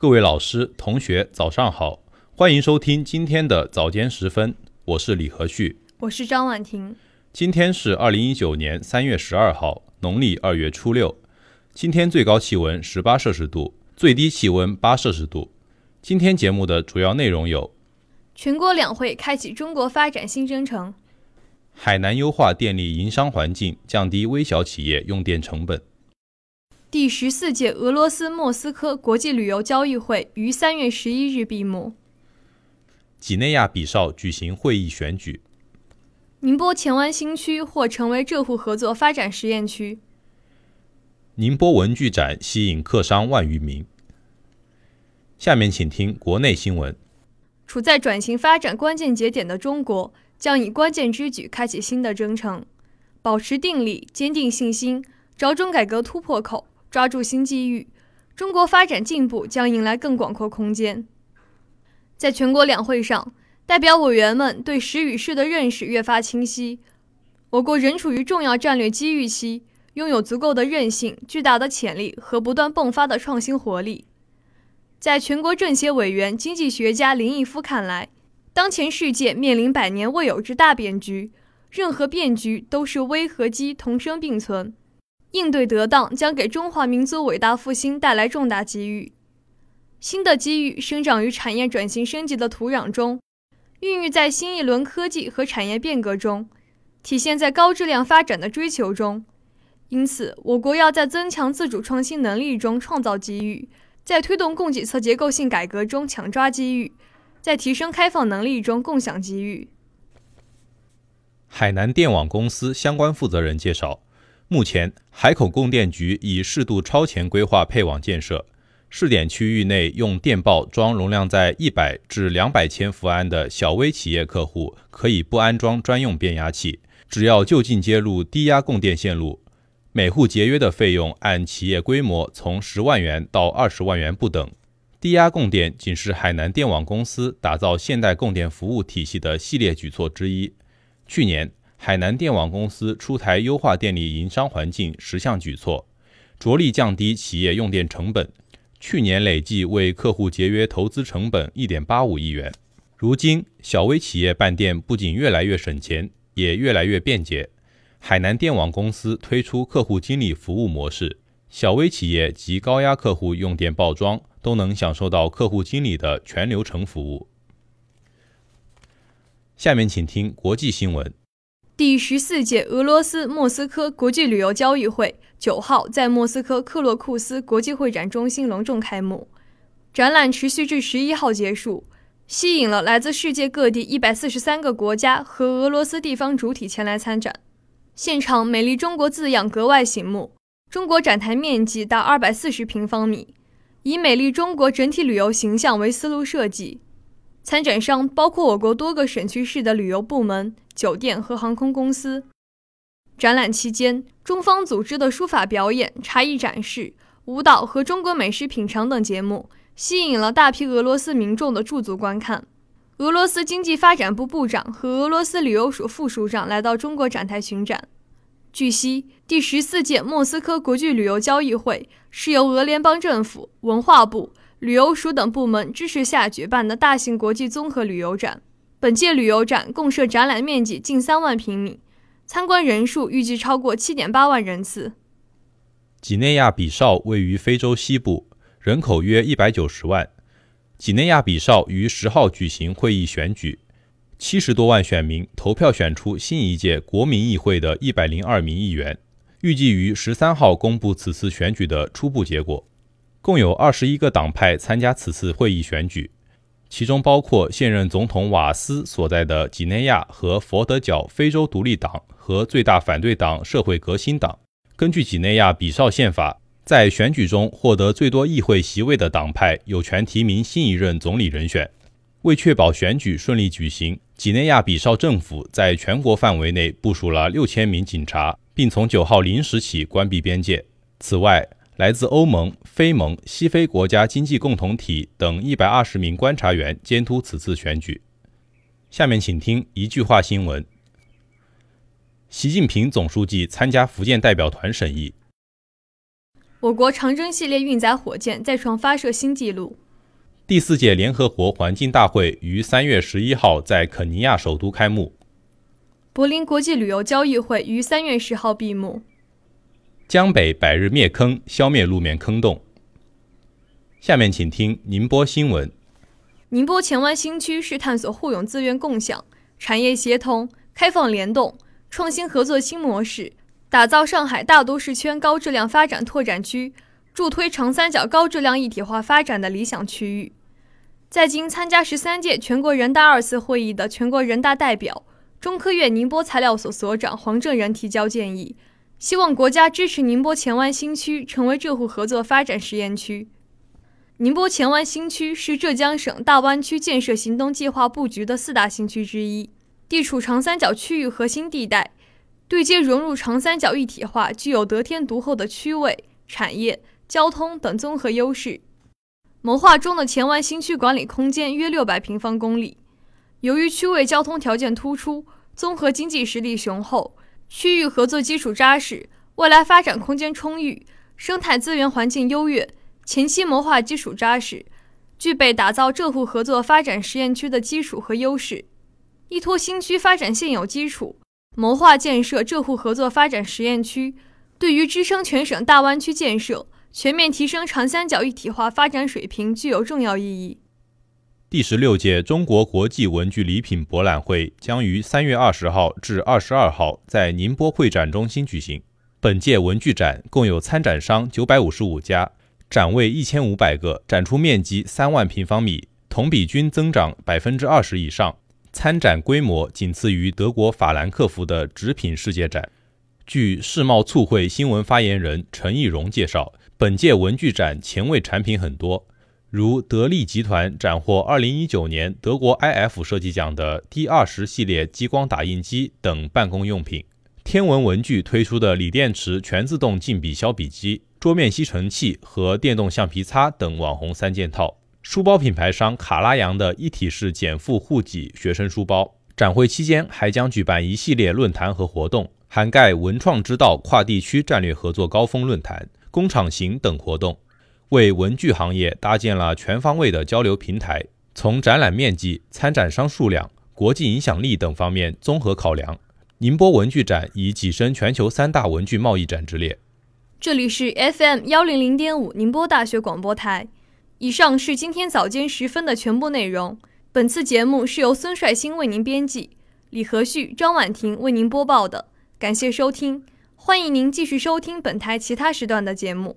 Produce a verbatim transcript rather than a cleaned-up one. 各位老师、同学，早上好，欢迎收听今天的早间时分，我是李和旭，我是张婉婷。今天是二零一九年三月十二号，农历二月初六。今天最高气温十八摄氏度，最低气温八摄氏度。今天节目的主要内容有：全国两会开启中国发展新征程；海南优化电力营商环境，降低微小企业用电成本；第十四届俄罗斯莫斯科国际旅游交易会于三月十一日闭幕；几内亚比绍举行会议选举；宁波前湾新区或成为浙沪合作发展实验区；宁波文具展吸引客商万余名。下面请听国内新闻。处在转型发展关键节点的中国，将以关键之举开启新的征程。保持定力，坚定信心，找准改革突破口，抓住新机遇，中国发展进步将迎来更广阔空间。在全国两会上，代表委员们对时与势的认识越发清晰。我国仍处于重要战略机遇期，拥有足够的韧性、巨大的潜力和不断迸发的创新活力。在全国政协委员、经济学家林毅夫看来，当前世界面临百年未有之大变局，任何变局都是危和机同生并存，应对得当将给中华民族伟大复兴带来重大机遇。新的机遇生长于产业转型升级的土壤中，孕育在新一轮科技和产业变革中，体现在高质量发展的追求中。因此，我国要在增强自主创新能力中创造机遇，在推动供给侧结构性改革中抢抓机遇，在提升开放能力中共享机遇。海南电网公司相关负责人介绍，目前海口供电局已适度超前规划配网建设，试点区域内用电报装容量在一百至两百千伏安的小微企业客户可以不安装专用变压器，只要就近接入低压供电线路，每户节约的费用按企业规模从十万元到二十万元不等。低压供电仅是海南电网公司打造现代供电服务体系的系列举措之一。去年，海南电网公司出台优化电力营商环境十项举措，着力降低企业用电成本，去年累计为客户节约投资成本 一点八五亿元。如今，小微企业办电不仅越来越省钱，也越来越便捷。海南电网公司推出客户经理服务模式，小微企业及高压客户用电报装都能享受到客户经理的全流程服务。下面请听国际新闻。第十四届俄罗斯莫斯科国际旅游交易会九号在莫斯科克洛库斯国际会展中心隆重开幕，展览持续至十一号结束，吸引了来自世界各地一百四十三个国家和俄罗斯地方主体前来参展。现场美丽中国字样格外醒目，中国展台面积达二百四十平方米，以美丽中国整体旅游形象为思路设计。参展商包括我国多个省区市的旅游部门、酒店和航空公司。展览期间，中方组织的书法表演、茶艺展示、舞蹈和中国美食品尝等节目吸引了大批俄罗斯民众的驻足观看。俄罗斯经济发展部部长和俄罗斯旅游署副署长来到中国展台巡展。据悉，第十四届莫斯科国际旅游交易会是由俄联邦政府、文化部、旅游署等部门支持下举办的大型国际综合旅游展。本届旅游展共设展览面积近三万平米，参观人数预计超过 七点八万人次。几内亚比绍位于非洲西部，人口约一百九十万。几内亚比绍于十号举行会议选举，七十多万选民投票选出新一届国民议会的一百零二名议员，预计于十三号公布此次选举的初步结果。共有二十一个党派参加此次会议选举，其中包括现任总统瓦斯所在的几内亚和佛得角非洲独立党和最大反对党社会革新党。根据几内亚比绍宪法，在选举中获得最多议会席位的党派有权提名新一任总理人选。为确保选举顺利举行，几内亚比绍政府在全国范围内部署了六千名警察，并从九号零时起关闭边界。此外，来自欧盟、非盟、西非国家经济共同体等一百二十名观察员监督此次选举。下面请听一句话新闻。习近平总书记参加福建代表团审议。我国长征系列运载火箭再创发射新纪录。第四届联合国环境大会于三月十一号在肯尼亚首都开幕。柏林国际旅游交易会于三月十号闭幕。江北百日灭坑，消灭路面坑洞。下面请听宁波新闻。宁波前湾新区是探索互融资源共享、产业协同、开放联动、创新合作新模式，打造上海大都市圈高质量发展拓展区，助推长三角高质量一体化发展的理想区域。在京参加十三届全国人大二次会议的全国人大代表、中科院宁波材料所所长黄正仁提交建议，希望国家支持宁波前湾新区成为浙沪合作发展实验区。宁波前湾新区是浙江省大湾区建设行动计划布局的四大新区之一，地处长三角区域核心地带，对接融入长三角一体化具有得天独厚的区位、产业、交通等综合优势。谋划中的前湾新区管理空间约六百平方公里，由于区位交通条件突出，综合经济实力雄厚，区域合作基础扎实，未来发展空间充裕，生态资源环境优越，前期谋划基础扎实，具备打造浙沪合作发展实验区的基础和优势。依托新区发展现有基础，谋划建设浙沪合作发展实验区，对于支撑全省大湾区建设、全面提升长三角一体化发展水平具有重要意义。第十六届中国国际文具礼品博览会将于三月二十号至二十二号在宁波会展中心举行。本届文具展共有参展商九百五十五家，展位一千五百个，展出面积三万平方米，同比均增长百分之二十以上。参展规模仅次于德国法兰克福的纸品世界展。据世贸促会新闻发言人陈义荣介绍，本届文具展前卫产品很多。如德力集团斩获二零一九年德国 I F 设计奖的第二十系列激光打印机等办公用品，天文文具推出的锂电池全自动静笔削笔机、桌面吸尘器和电动橡皮擦等网红三件套，书包品牌商卡拉扬的一体式减负护脊学生书包。展会期间还将举办一系列论坛和活动，涵盖文创之道跨地区战略合作高峰论坛、工厂行等活动，为文具行业搭建了全方位的交流平台，从展览面积、参展商数量、国际影响力等方面综合考量。宁波文具展已跻身全球三大文具贸易展之列。这里是 F M 一百零点五 宁波大学广播台。以上是今天早间时分的全部内容。本次节目是由孙帅新为您编辑，李和旭、张婉婷为您播报的。感谢收听，欢迎您继续收听本台其他时段的节目。